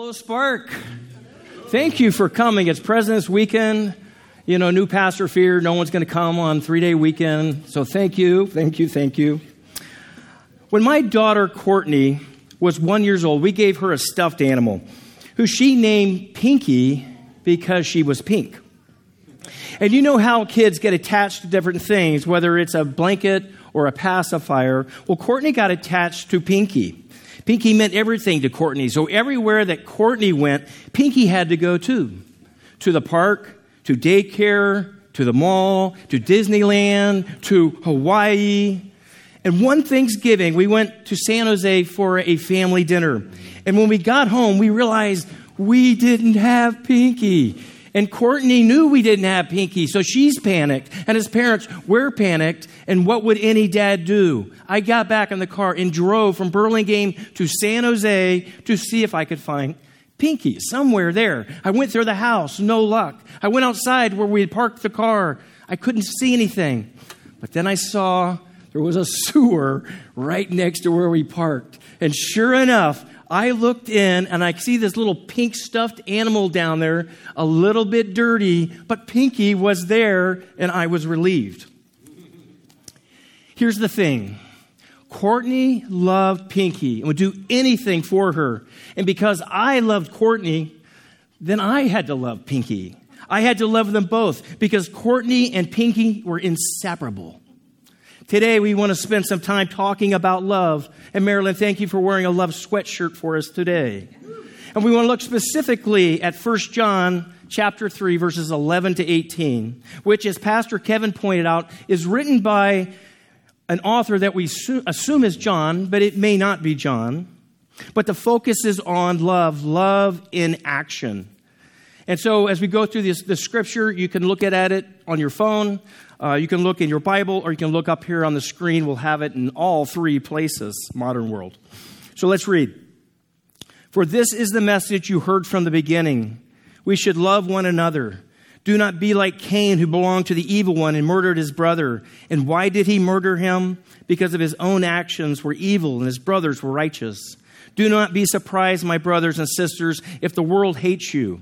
Hello, Spark. Thank you for coming. It's President's Weekend. You know, new pastor fear. No one's going to come on three-day weekend. So thank you. Thank you. Thank you. When my daughter, Courtney, was 1 year old, we gave her a stuffed animal who she named Pinky because she was pink. And you know how kids get attached to different things, whether it's a blanket or a pacifier. Well, Courtney got attached to Pinky. Pinky meant everything to Courtney. So everywhere that Courtney went, Pinky had to go too. To the park, to daycare, to the mall, to Disneyland, to Hawaii. And one Thanksgiving, we went to San Jose for a family dinner. And when we got home, we realized we didn't have Pinky. And Courtney knew we didn't have Pinky, so she's panicked. And as parents, we're panicked. And what would any dad do? I got back in the car and drove from Burlingame to San Jose to see if I could find Pinky somewhere there. I went through the house, no luck. I went outside where we had parked the car. I couldn't see anything. But then I saw there was a sewer right next to where we parked. And sure enough, I looked in and I see this little pink stuffed animal down there, a little bit dirty, but Pinky was there and I was relieved. Here's the thing. Courtney loved Pinky and would do anything for her. And because I loved Courtney, then I had to love Pinky. I had to love them both because Courtney and Pinky were inseparable. Today, we want to spend some time talking about love. And Marilyn, thank you for wearing a love sweatshirt for us today. And we want to look specifically at 1 John chapter 3, verses 11 to 18, which, as Pastor Kevin pointed out, is written by an author that we assume is John, but it may not be John. But the focus is on love, love in action. And so as we go through this scripture, you can look at it on your phone. You can look in your Bible, or you can look up here on the screen. We'll have it in all three places, modern world. So let's read. For this is the message you heard from the beginning. We should love one another. Do not be like Cain, who belonged to the evil one and murdered his brother. And why did he murder him? Because of his own actions were evil and his brothers were righteous. Do not be surprised, my brothers and sisters, if the world hates you.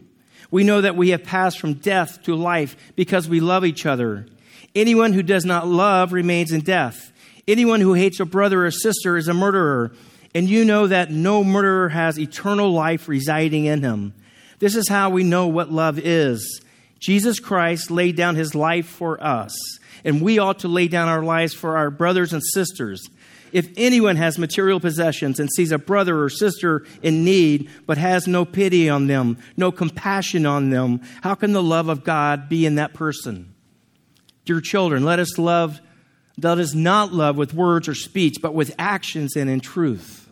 We know that we have passed from death to life because we love each other. Anyone who does not love remains in death. Anyone who hates a brother or sister is a murderer, and you know that no murderer has eternal life residing in him. This is how we know what love is. Jesus Christ laid down his life for us, and we ought to lay down our lives for our brothers and sisters. If anyone has material possessions and sees a brother or sister in need, but has no pity on them, no compassion on them, how can the love of God be in that person? Dear children, let us not love with words or speech, but with actions and in truth.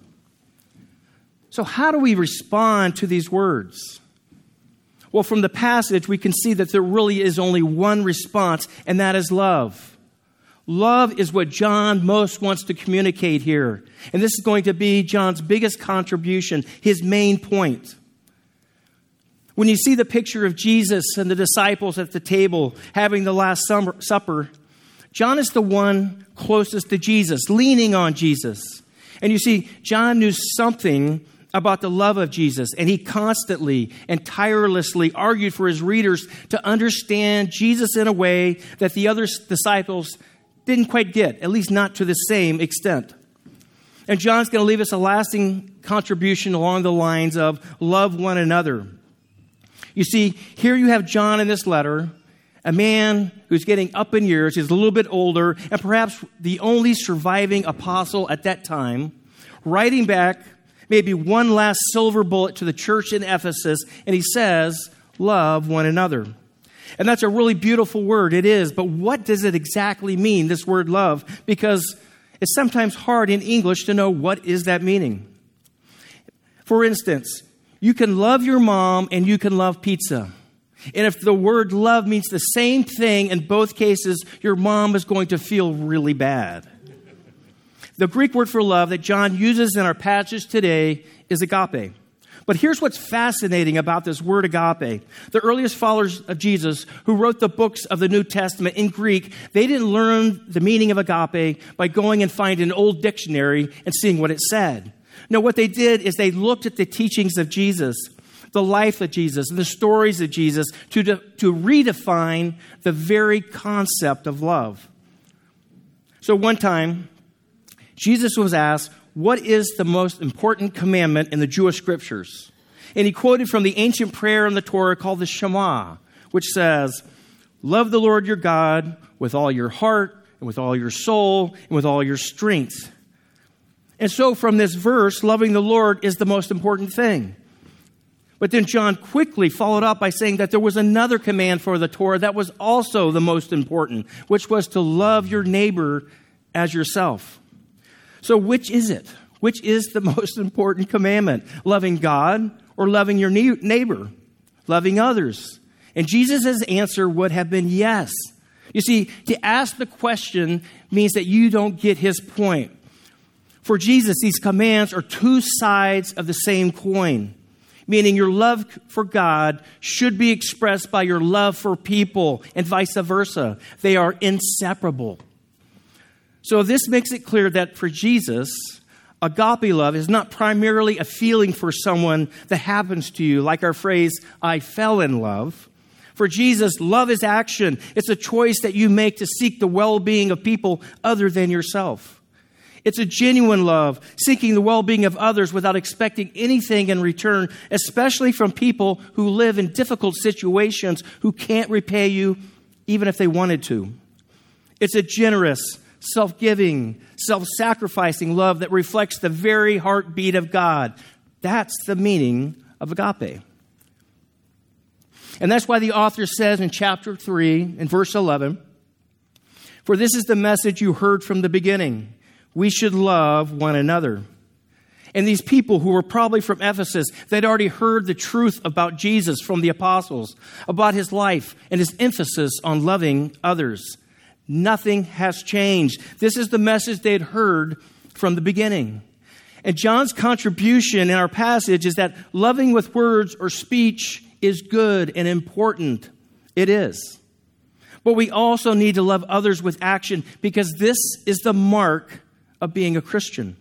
So how do we respond to these words? Well, from the passage, we can see that there really is only one response, and that is love. Love is what John most wants to communicate here. And this is going to be John's biggest contribution, his main point. When you see the picture of Jesus and the disciples at the table having the Last Supper, John is the one closest to Jesus, leaning on Jesus. And you see, John knew something about the love of Jesus, and he constantly and tirelessly argued for his readers to understand Jesus in a way that the other disciples didn't quite get, at least not to the same extent. And John's going to leave us a lasting contribution along the lines of love one another. You see, here you have John in this letter, a man who's getting up in years, he's a little bit older, and perhaps the only surviving apostle at that time, writing back maybe one last silver bullet to the church in Ephesus, and he says, love one another. And that's a really beautiful word, it is, but what does it exactly mean, this word love? Because it's sometimes hard in English to know what is that meaning. For instance, you can love your mom and you can love pizza. And if the word love means the same thing in both cases, your mom is going to feel really bad. The Greek word for love that John uses in our passage today is agape. But here's what's fascinating about this word agape. The earliest followers of Jesus who wrote the books of the New Testament in Greek, they didn't learn the meaning of agape by going and finding an old dictionary and seeing what it said. No, what they did is they looked at the teachings of Jesus the life of Jesus, the stories of Jesus, to redefine the very concept of love. So one time, Jesus was asked, what is the most important commandment in the Jewish scriptures? And he quoted from the ancient prayer in the Torah called the Shema, which says, love the Lord your God with all your heart and with all your soul and with all your strength. And so from this verse, loving the Lord is the most important thing. But then John quickly followed up by saying that there was another command for the Torah that was also the most important, which was to love your neighbor as yourself. So which is it? Which is the most important commandment? Loving God or loving your neighbor? Loving others? And Jesus' answer would have been yes. You see, to ask the question means that you don't get his point. For Jesus, these commands are two sides of the same coin, meaning your love for God should be expressed by your love for people and vice versa. They are inseparable. So this makes it clear that for Jesus, agape love is not primarily a feeling for someone that happens to you, like our phrase, I fell in love. For Jesus, love is action. It's a choice that you make to seek the well-being of people other than yourself. It's a genuine love, seeking the well-being of others without expecting anything in return, especially from people who live in difficult situations who can't repay you even if they wanted to. It's a generous, self-giving, self-sacrificing love that reflects the very heartbeat of God. That's the meaning of agape. And that's why the author says in chapter 3, in verse 11, for this is the message you heard from the beginning. We should love one another. And these people who were probably from Ephesus, they'd already heard the truth about Jesus from the apostles, about his life and his emphasis on loving others. Nothing has changed. This is the message they'd heard from the beginning. And John's contribution in our passage is that loving with words or speech is good and important. It is. But we also need to love others with action because this is the mark of being a Christian.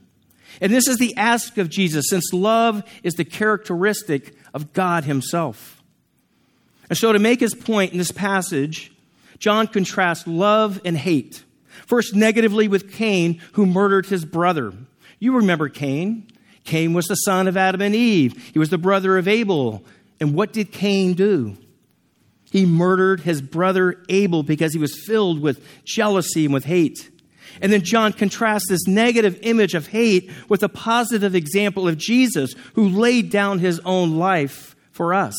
And this is the ask of Jesus, since love is the characteristic of God himself. And so to make his point in this passage, John contrasts love and hate. First, negatively with Cain, who murdered his brother. You remember Cain. Cain was the son of Adam and Eve. He was the brother of Abel. And what did Cain do? He murdered his brother Abel because he was filled with jealousy and with hate. And then John contrasts this negative image of hate with a positive example of Jesus who laid down his own life for us.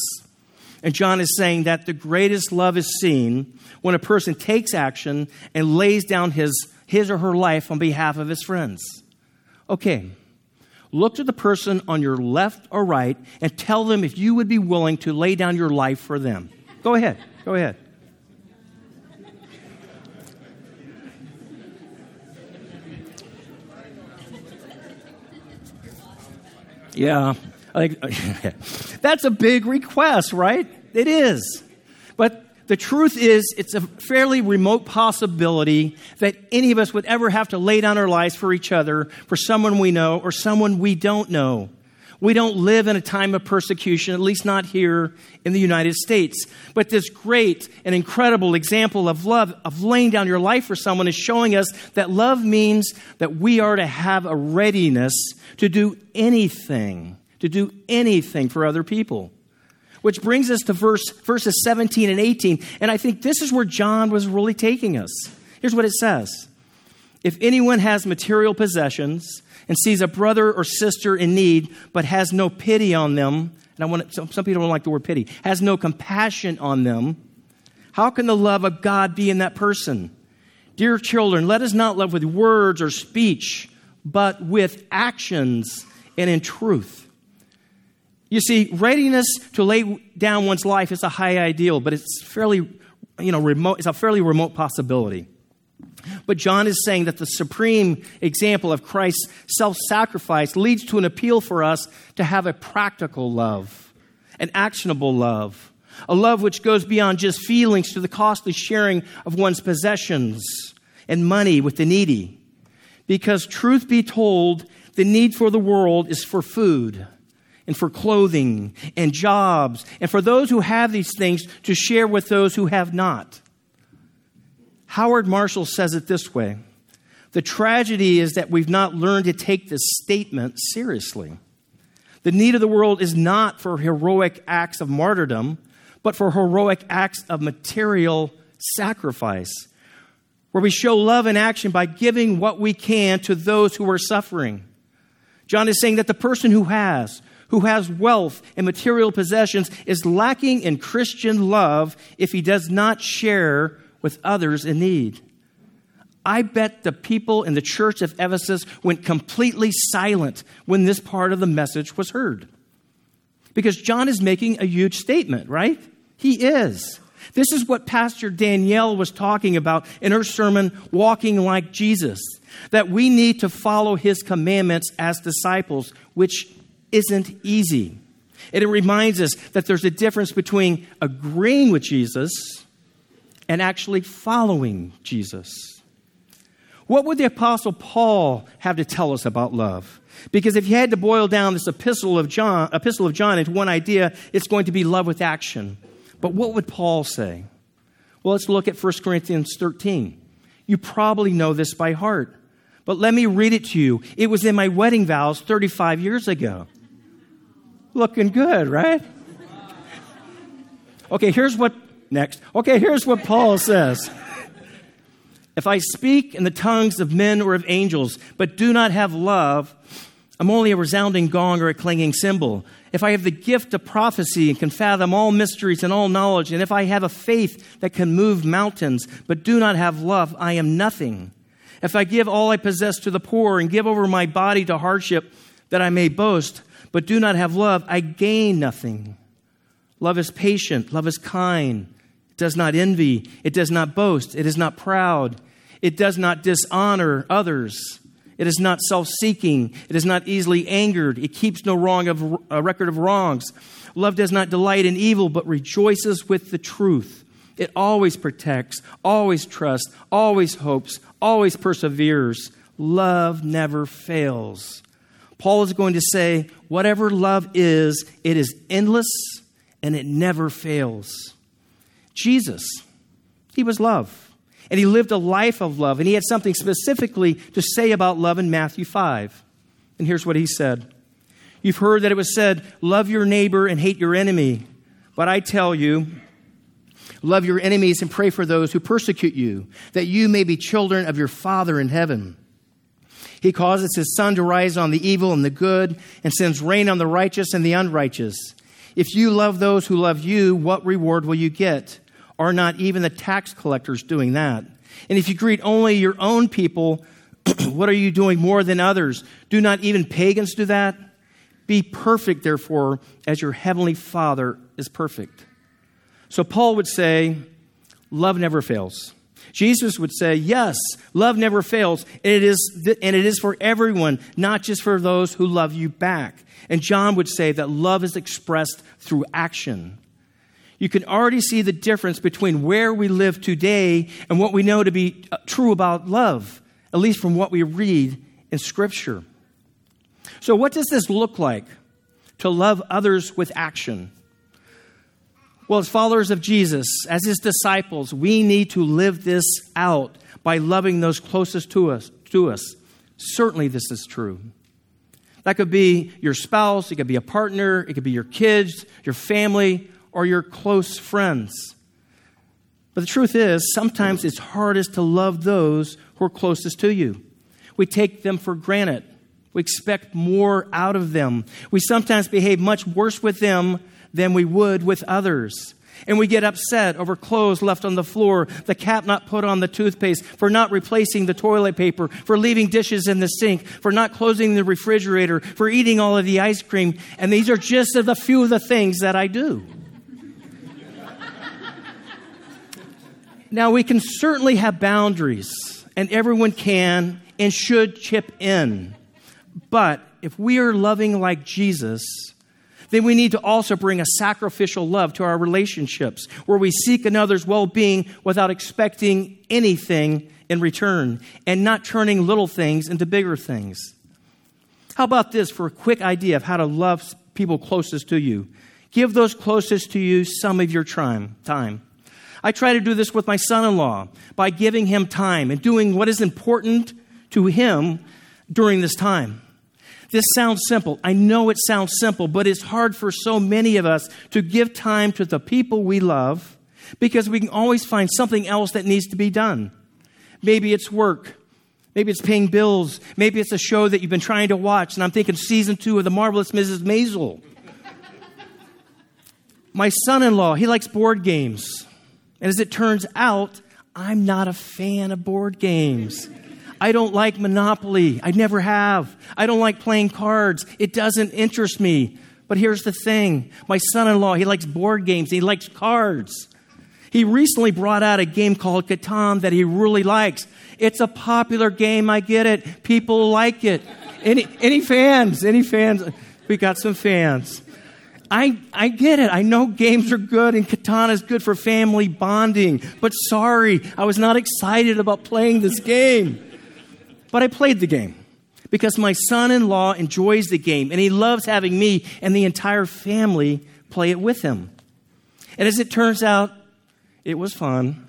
And John is saying that the greatest love is seen when a person takes action and lays down his or her life on behalf of his friends. Okay, look to the person on your left or right and tell them if you would be willing to lay down your life for them. Go ahead. Yeah, I think that's a big request, right? It is. But the truth is, it's a fairly remote possibility that any of us would ever have to lay down our lives for each other, for someone we know or someone we don't know. We don't live in a time of persecution, at least not here in the United States. But this great and incredible example of love, of laying down your life for someone, is showing us that love means that we are to have a readiness to do anything for other people. Which brings us to verses 17 and 18. And I think this is where John was really taking us. Here's what it says. If anyone has material possessions and sees a brother or sister in need, but has no pity on them, and some people don't like the word pity, has no compassion on them, how can the love of God be in that person? Dear children, let us not love with words or speech, but with actions and in truth. You see, readiness to lay down one's life is a high ideal, but it's a fairly remote possibility. But John is saying that the supreme example of Christ's self-sacrifice leads to an appeal for us to have a practical love, an actionable love, a love which goes beyond just feelings to the costly sharing of one's possessions and money with the needy. Because truth be told, the need for the world is for food, and for clothing and jobs, and for those who have these things to share with those who have not. Howard Marshall says it this way: the tragedy is that we've not learned to take this statement seriously. The need of the world is not for heroic acts of martyrdom, but for heroic acts of material sacrifice, where we show love in action by giving what we can to those who are suffering. John is saying that the person who has wealth and material possessions is lacking in Christian love if he does not share with others in need. I bet the people in the church of Ephesus went completely silent when this part of the message was heard, because John is making a huge statement, right? He is. This is what Pastor Danielle was talking about in her sermon, Walking Like Jesus, that we need to follow his commandments as disciples, which isn't easy. And it reminds us that there's a difference between agreeing with Jesus and actually following Jesus. What would the Apostle Paul have to tell us about love? Because if you had to boil down this epistle of John into one idea, it's going to be love with action. But what would Paul say? Well, let's look at 1 Corinthians 13. You probably know this by heart, but let me read it to you. It was in my wedding vows 35 years ago. Looking good, right? Okay, here's what Paul says. If I speak in the tongues of men or of angels, but do not have love, I'm only a resounding gong or a clanging cymbal. If I have the gift of prophecy and can fathom all mysteries and all knowledge, and if I have a faith that can move mountains, but do not have love, I am nothing. If I give all I possess to the poor and give over my body to hardship that I may boast, but do not have love, I gain nothing. Love is patient. Love is kind. It does not envy. It does not boast. It is not proud. It does not dishonor others. It is not self-seeking. It is not easily angered. It keeps no record of wrongs. Love does not delight in evil, but rejoices with the truth. It always protects, always trusts, always hopes, always perseveres. Love never fails. Paul is going to say, whatever love is, it is endless and it never fails. Jesus, he was love. And he lived a life of love. And he had something specifically to say about love in Matthew 5. And here's what he said. You've heard that it was said, love your neighbor and hate your enemy. But I tell you, love your enemies and pray for those who persecute you, that you may be children of your Father in heaven. He causes his sun to rise on the evil and the good, and sends rain on the righteous and the unrighteous. If you love those who love you, what reward will you get? Are not even the tax collectors doing that? And if you greet only your own people, what are you doing more than others? Do not even pagans do that? Be perfect, therefore, as your heavenly Father is perfect. So Paul would say, love never fails. Jesus would say, yes, love never fails. And it is for everyone, not just for those who love you back. And John would say that love is expressed through action. You can already see the difference between where we live today and what we know to be true about love, at least from what we read in Scripture. So what does this look like, to love others with action? Well, as followers of Jesus, as his disciples, we need to live this out by loving those closest to us. Certainly this is true. That could be your spouse, it could be a partner, it could be your kids, your family, or your close friends. But the truth is, sometimes it's hardest to love those who are closest to you. We take them for granted. We expect more out of them. We sometimes behave much worse with them than we would with others. And we get upset over clothes left on the floor, the cap not put on the toothpaste, for not replacing the toilet paper, for leaving dishes in the sink, for not closing the refrigerator, for eating all of the ice cream. And these are just a few of the things that I do. Now, we can certainly have boundaries, and everyone can and should chip in. But if we are loving like Jesus, then we need to also bring a sacrificial love to our relationships, where we seek another's well-being without expecting anything in return, and not turning little things into bigger things. How about this for a quick idea of how to love people closest to you. Give those closest to you some of your time. I try to do this with my son-in-law by giving him time and doing what is important to him during this time. This sounds simple. I know it sounds simple, but it's hard for so many of us to give time to the people we love because we can always find something else that needs to be done. Maybe it's work. Maybe it's paying bills. Maybe it's a show that you've been trying to watch, and I'm thinking season 2 of The Marvelous Mrs. Maisel. My son-in-law, he likes board games. And as it turns out, I'm not a fan of board games. I don't like Monopoly. I never have. I don't like playing cards. It doesn't interest me. But here's the thing. My son-in-law, he likes board games. He likes cards. He recently brought out a game called Catan that he really likes. It's a popular game. I get it. People like it. Any fans? Any fans? We got some fans. I get it. I know games are good and Catan is good for family bonding. But sorry, I was not excited about playing this game. But I played the game because my son-in-law enjoys the game and he loves having me and the entire family play it with him. And as it turns out, it was fun.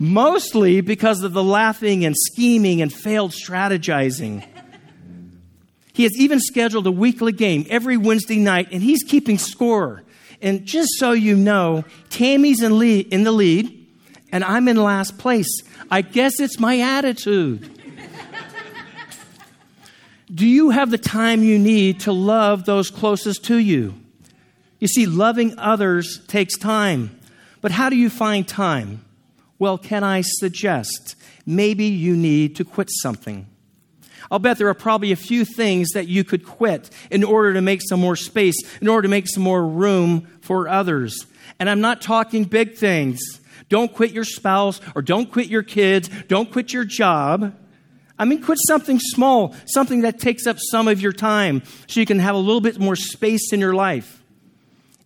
Mostly because of the laughing and scheming and failed strategizing. He has even scheduled a weekly game every Wednesday night, and he's keeping score. And just so you know, Tammy's in the lead, and I'm in last place. I guess it's my attitude. Do you have the time you need to love those closest to you? You see, loving others takes time. But how do you find time? Well, can I suggest maybe you need to quit something? I'll bet there are probably a few things that you could quit in order to make some more space, in order to make some more room for others. And I'm not talking big things. Don't quit your spouse or don't quit your kids. Don't quit your job. I mean, quit something small, something that takes up some of your time so you can have a little bit more space in your life.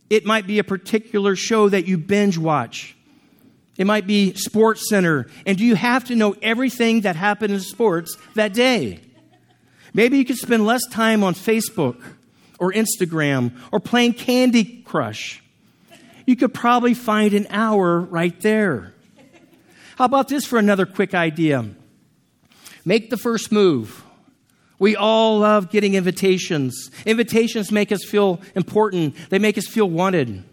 It might be a particular show that you binge watch. It might be Sports Center. And do you have to know everything that happened in sports that day? Maybe you could spend less time on Facebook or Instagram or playing Candy Crush. You could probably find an hour right there. How about this for another quick idea? Make the first move. We all love getting invitations. Invitations make us feel important. They make us feel wanted.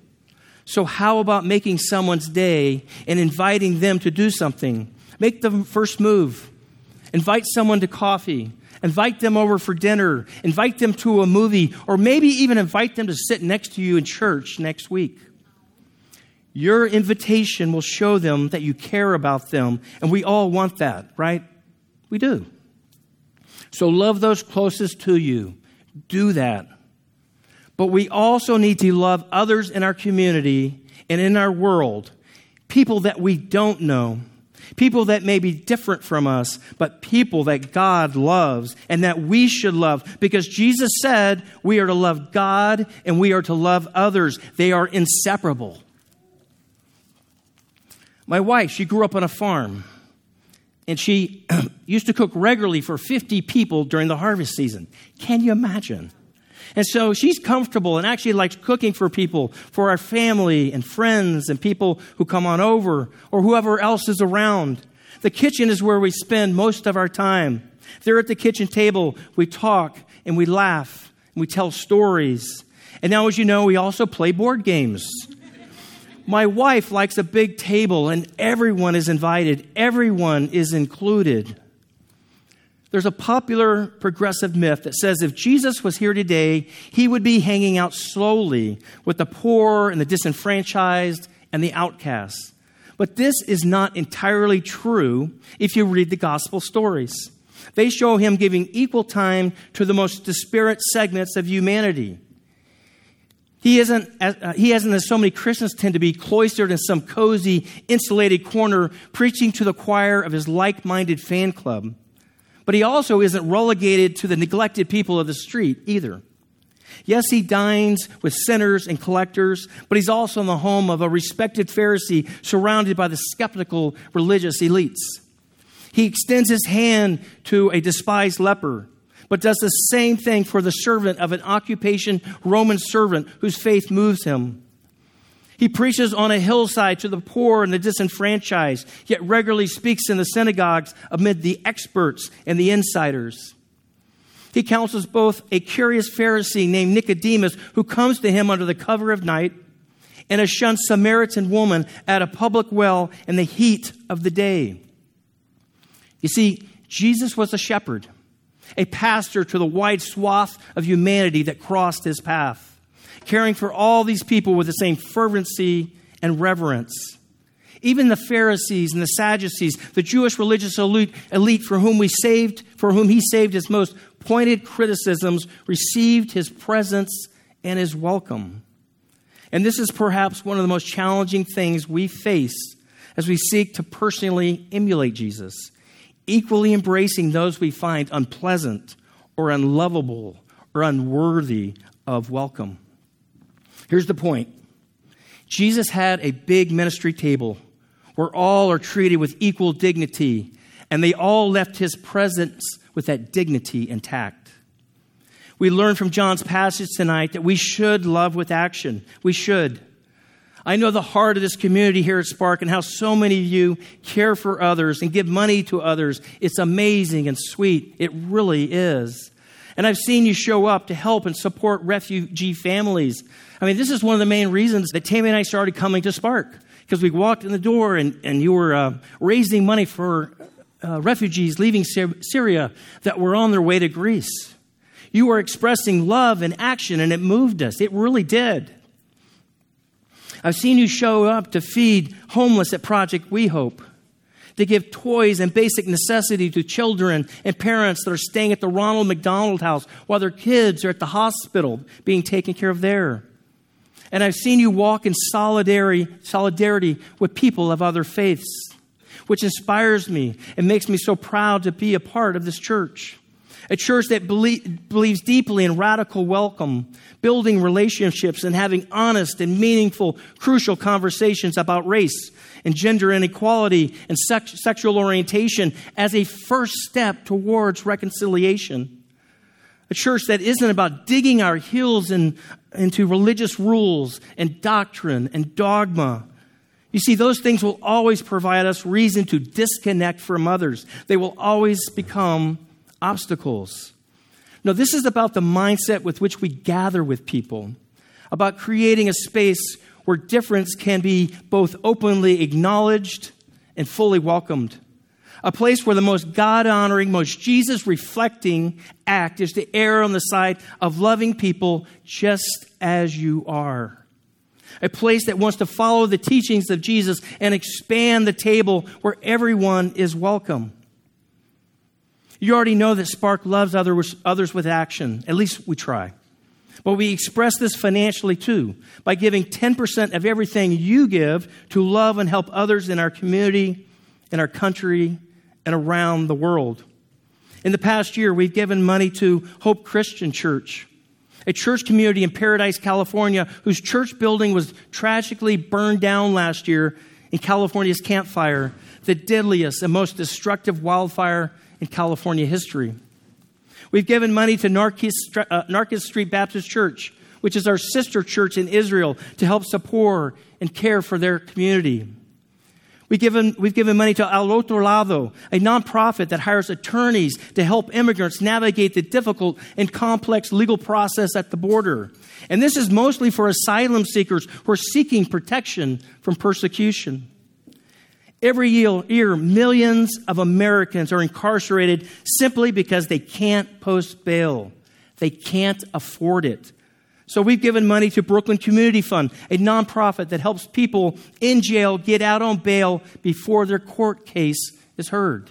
So how about making someone's day and inviting them to do something? Make the first move. Invite someone to coffee. Invite them over for dinner. Invite them to a movie. Or maybe even invite them to sit next to you in church next week. Your invitation will show them that you care about them. And we all want that, right? We do. So love those closest to you. Do that. But we also need to love others in our community and in our world, people that we don't know, people that may be different from us, but people that God loves and that we should love because Jesus said we are to love God and we are to love others. They are inseparable. My wife, she grew up on a farm, and she used to cook regularly for 50 people during the harvest season. Can you imagine? And so she's comfortable and actually likes cooking for people, for our family and friends and people who come on over or whoever else is around. The kitchen is where we spend most of our time. There at the kitchen table, we talk and we laugh and we tell stories. And now, as you know, we also play board games. My wife likes a big table and everyone is invited. Everyone is included. There's a popular progressive myth that says if Jesus was here today, he would be hanging out slowly with the poor and the disenfranchised and the outcasts. But this is not entirely true if you read the gospel stories. They show him giving equal time to the most disparate segments of humanity. He isn't, as so many Christians tend to be, cloistered in some cozy, insulated corner, preaching to the choir of his like-minded fan club. But he also isn't relegated to the neglected people of the street either. Yes, he dines with sinners and collectors, but he's also in the home of a respected Pharisee surrounded by the skeptical religious elites. He extends his hand to a despised leper, but does the same thing for the servant of an occupation Roman servant whose faith moves him. He preaches on a hillside to the poor and the disenfranchised, yet regularly speaks in the synagogues amid the experts and the insiders. He counsels both a curious Pharisee named Nicodemus, who comes to him under the cover of night, and a shunned Samaritan woman at a public well in the heat of the day. You see, Jesus was a shepherd, a pastor to the wide swath of humanity that crossed his path, caring for all these people with the same fervency and reverence. Even the Pharisees and the Sadducees, the Jewish religious elite for whom he saved his most pointed criticisms, received his presence and his welcome. And this is perhaps one of the most challenging things we face as we seek to personally emulate Jesus, equally embracing those we find unpleasant or unlovable or unworthy of welcome. Here's the point. Jesus had a big ministry table where all are treated with equal dignity, and they all left his presence with that dignity intact. We learn from John's passage tonight that we should love with action. We should. I know the heart of this community here at Spark and how so many of you care for others and give money to others. It's amazing and sweet. It really is. And I've seen you show up to help and support refugee families. I mean, this is one of the main reasons that Tammy and I started coming to Spark, because we walked in the door and you were raising money for refugees leaving Syria that were on their way to Greece. You were expressing love and action, and it moved us. It really did. I've seen you show up to feed homeless at Project We Hope, to give toys and basic necessity to children and parents that are staying at the Ronald McDonald House while their kids are at the hospital being taken care of there. And I've seen you walk in solidarity with people of other faiths, which inspires me and makes me so proud to be a part of this church, a church that believes deeply in radical welcome, building relationships, and having honest and meaningful, crucial conversations about race and gender inequality and sexual orientation as a first step towards reconciliation. A church that isn't about digging our heels into religious rules and doctrine and dogma. You see, those things will always provide us reason to disconnect from others. They will always become obstacles. No, this is about the mindset with which we gather with people, about creating a space where difference can be both openly acknowledged and fully welcomed, a place where the most God-honoring, most Jesus-reflecting act is to err on the side of loving people just as you are, a place that wants to follow the teachings of Jesus and expand the table where everyone is welcome. You already know that Spark loves others with action. At least we try. But we express this financially too by giving 10% of everything you give to love and help others in our community, in our country, and around the world. In the past year, we've given money to Hope Christian Church, a church community in Paradise, California, whose church building was tragically burned down last year in California's Camp Fire, the deadliest and most destructive wildfire in California history. We've given money to Narciss Street Baptist Church, which is our sister church in Israel, to help support and care for their community. We've given money to Al Otro Lado, a nonprofit that hires attorneys to help immigrants navigate the difficult and complex legal process at the border. And this is mostly for asylum seekers who are seeking protection from persecution. Every year, millions of Americans are incarcerated simply because they can't post bail. They can't afford it. So we've given money to Brooklyn Community Fund, a nonprofit that helps people in jail get out on bail before their court case is heard.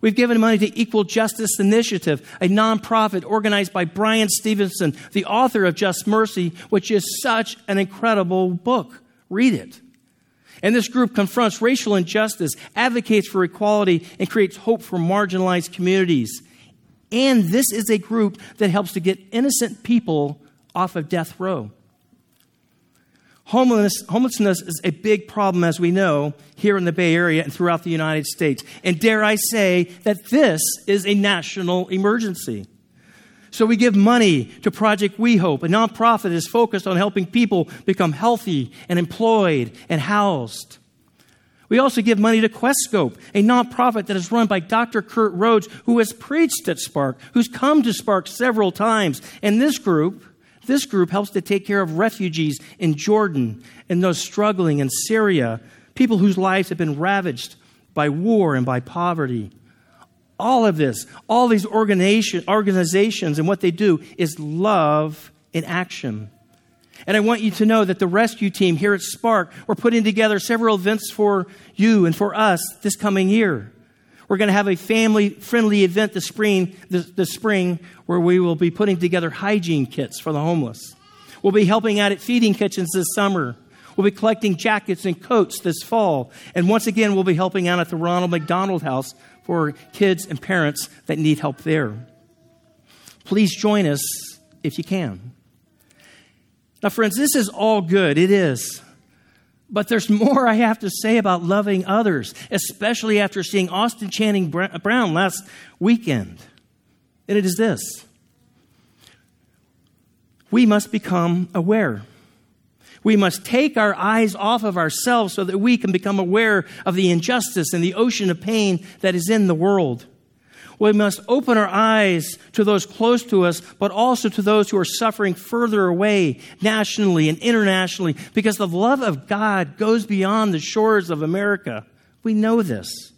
We've given money to Equal Justice Initiative, a nonprofit organized by Bryan Stevenson, the author of Just Mercy, which is such an incredible book. Read it. And this group confronts racial injustice, advocates for equality, and creates hope for marginalized communities. And this is a group that helps to get innocent people off of death row. Homelessness is a big problem, as we know, here in the Bay Area and throughout the United States. And dare I say that this is a national emergency. So we give money to Project We Hope, a nonprofit that is focused on helping people become healthy and employed and housed. We also give money to QuestScope, a nonprofit that is run by Dr. Kurt Rhodes, who has preached at Spark, who's come to Spark several times. And this group helps to take care of refugees in Jordan and those struggling in Syria, people whose lives have been ravaged by war and by poverty. All of this, all these organizations and what they do is love in action. And I want you to know that the rescue team here at Spark, we're putting together several events for you and for us this coming year. We're going to have a family-friendly event this spring where we will be putting together hygiene kits for the homeless. We'll be helping out at feeding kitchens this summer. We'll be collecting jackets and coats this fall. And once again, we'll be helping out at the Ronald McDonald House for kids and parents that need help there. Please join us if you can. Now, friends, this is all good. It is. But there's more I have to say about loving others, especially after seeing Austin Channing Brown last weekend. And it is this. We must become aware. We must take our eyes off of ourselves so that we can become aware of the injustice and the ocean of pain that is in the world. We must open our eyes to those close to us, but also to those who are suffering further away, nationally and internationally, because the love of God goes beyond the shores of America. We know this.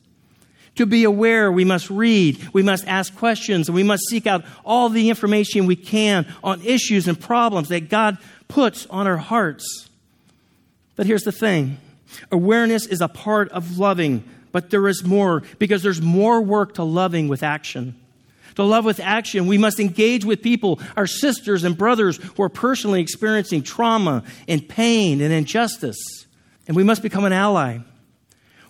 To be aware, we must read, we must ask questions, and we must seek out all the information we can on issues and problems that God puts on our hearts. But here's the thing. Awareness is a part of loving. But there is more, because there's more work to loving with action. To love with action, we must engage with people, our sisters and brothers who are personally experiencing trauma and pain and injustice. And we must become an ally,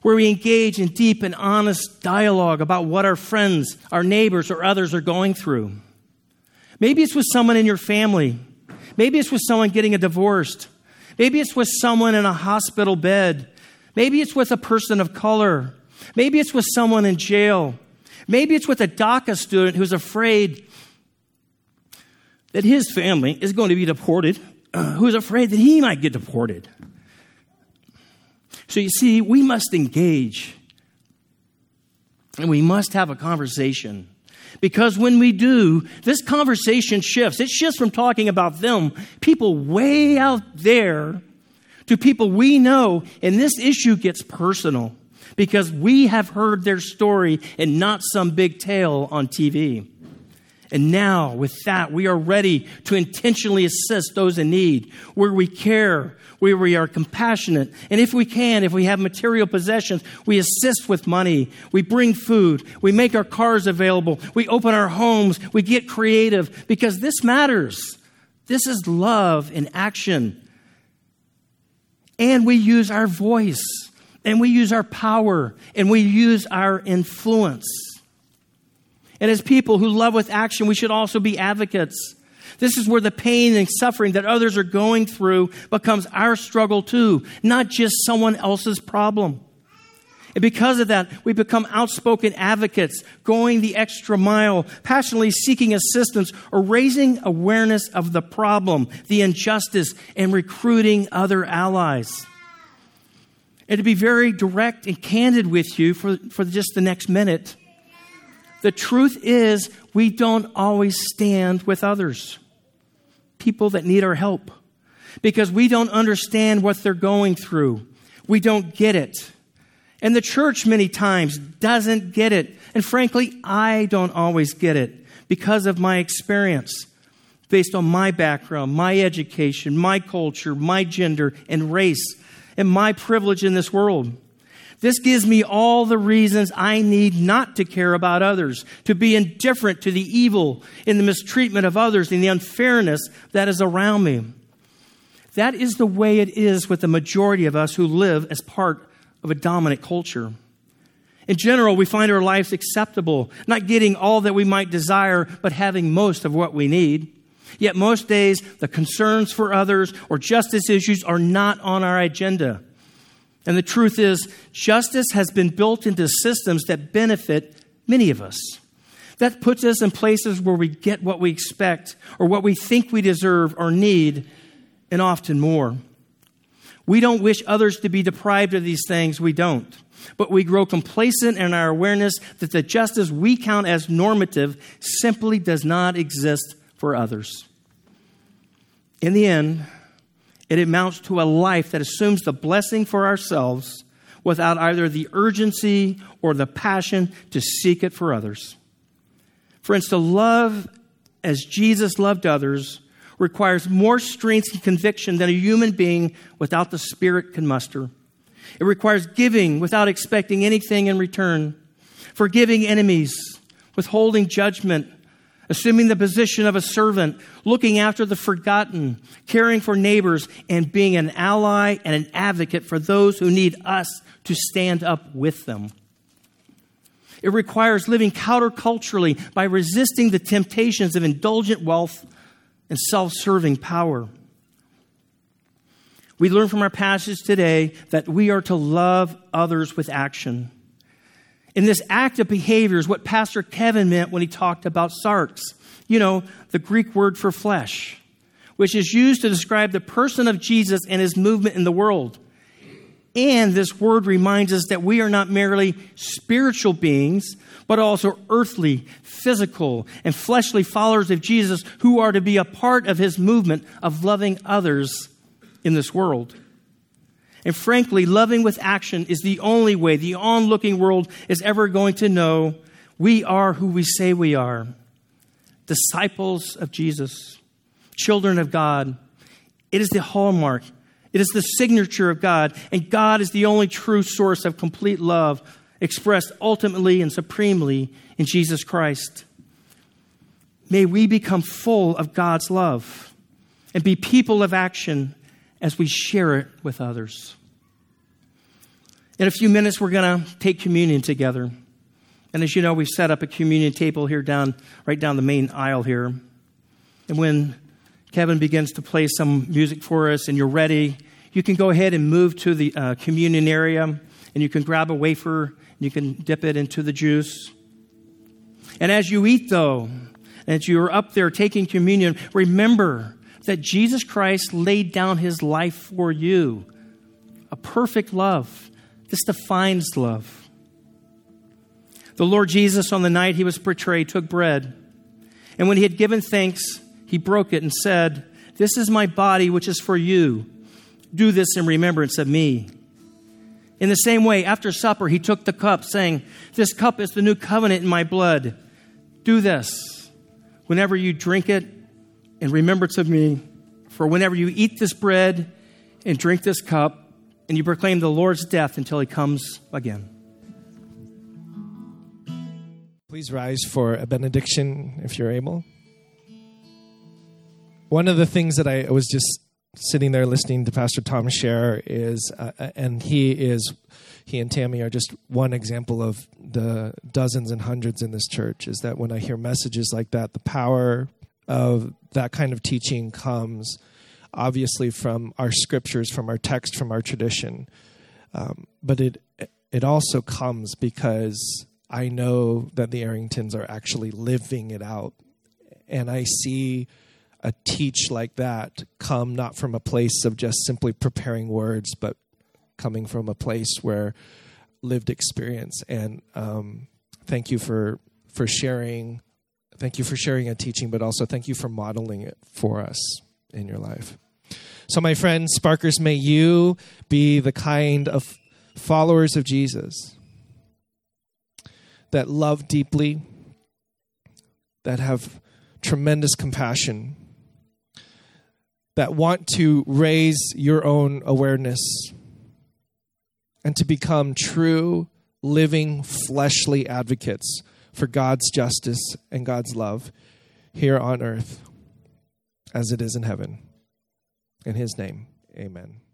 where we engage in deep and honest dialogue about what our friends, our neighbors, or others are going through. Maybe it's with someone in your family. Maybe it's with someone getting a divorce. Maybe it's with someone in a hospital bed. Maybe it's with a person of color. Maybe it's with someone in jail. Maybe it's with a DACA student who's afraid that his family is going to be deported, who's afraid that he might get deported. So you see, we must engage. And we must have a conversation. Because when we do, this conversation shifts. It shifts from talking about them, people way out there, to people we know, and this issue gets personal because we have heard their story and not some big tale on TV. And now, with that, we are ready to intentionally assist those in need, where we care, where we are compassionate. And if we can, if we have material possessions, we assist with money. We bring food. We make our cars available. We open our homes. We get creative, because this matters. This is love in action. And we use our voice, and we use our power, and we use our influence. And as people who love with action, we should also be advocates. This is where the pain and suffering that others are going through becomes our struggle too, not just someone else's problem. And because of that, we become outspoken advocates, going the extra mile, passionately seeking assistance or raising awareness of the problem, the injustice, and recruiting other allies. And to be very direct and candid with you for just the next minute, the truth is we don't always stand with others, people that need our help, because we don't understand what they're going through. We don't get it. And the church many times doesn't get it. And frankly, I don't always get it because of my experience, based on my background, my education, my culture, my gender and race, and my privilege in this world. This gives me all the reasons I need not to care about others, to be indifferent to the evil and the mistreatment of others and the unfairness that is around me. That is the way it is with the majority of us who live as part of a dominant culture. In general, we find our lives acceptable, not getting all that we might desire, but having most of what we need. Yet most days, the concerns for others or justice issues are not on our agenda. And the truth is, justice has been built into systems that benefit many of us. That puts us in places where we get what we expect or what we think we deserve or need, and often more. We don't wish others to be deprived of these things. We don't. But we grow complacent in our awareness that the justice we count as normative simply does not exist for others. In the end, it amounts to a life that assumes the blessing for ourselves without either the urgency or the passion to seek it for others. Friends, to love as Jesus loved others requires more strength and conviction than a human being without the Spirit can muster. It requires giving without expecting anything in return, forgiving enemies, withholding judgment, assuming the position of a servant, looking after the forgotten, caring for neighbors, and being an ally and an advocate for those who need us to stand up with them. It requires living counterculturally by resisting the temptations of indulgent wealth and self-serving power. We learn from our passage today that we are to love others with action. And this act of behavior is what Pastor Kevin meant when he talked about sarx, the Greek word for flesh, which is used to describe the person of Jesus and his movement in the world. And this word reminds us that we are not merely spiritual beings, but also earthly, physical, and fleshly followers of Jesus who are to be a part of his movement of loving others in this world. And frankly, loving with action is the only way the onlooking world is ever going to know we are who we say we are, disciples of Jesus, children of God. It is the hallmark. It is the signature of God, and God is the only true source of complete love expressed ultimately and supremely in Jesus Christ. May we become full of God's love and be people of action as we share it with others. In a few minutes, we're going to take communion together. And as you know, we've set up a communion table here right down the main aisle here. And when Kevin begins to play some music for us and you're ready, you can go ahead and move to the communion area, and you can grab a wafer, and you can dip it into the juice. And as you eat, though, and as you're up there taking communion, remember that Jesus Christ laid down his life for you. A perfect love. This defines love. The Lord Jesus, on the night he was betrayed, took bread. And when he had given thanks, he broke it and said, "This is my body, which is for you. Do this in remembrance of me." In the same way, after supper, he took the cup, saying, "This cup is the new covenant in my blood. Do this, whenever you drink it, in remembrance of me, for whenever you eat this bread and drink this cup, and you proclaim the Lord's death until he comes again." Please rise for a benediction if you're able. One of the things that I was just sitting there listening to Pastor Tom share is, and he and Tammy are just one example of the dozens and hundreds in this church, is that when I hear messages like that, the power of that kind of teaching comes obviously from our scriptures, from our text, from our tradition. But it also comes because I know that the Arringtons are actually living it out. And I see a teach like that come not from a place of just simply preparing words, but coming from a place where lived experience. And thank you for sharing. Thank you for sharing and teaching, but also thank you for modeling it for us in your life. So, my friends, Sparkers, may you be the kind of followers of Jesus that love deeply, that have tremendous compassion, that want to raise your own awareness, and to become true, living, fleshly advocates for God's justice and God's love here on earth as it is in heaven. In his name, amen.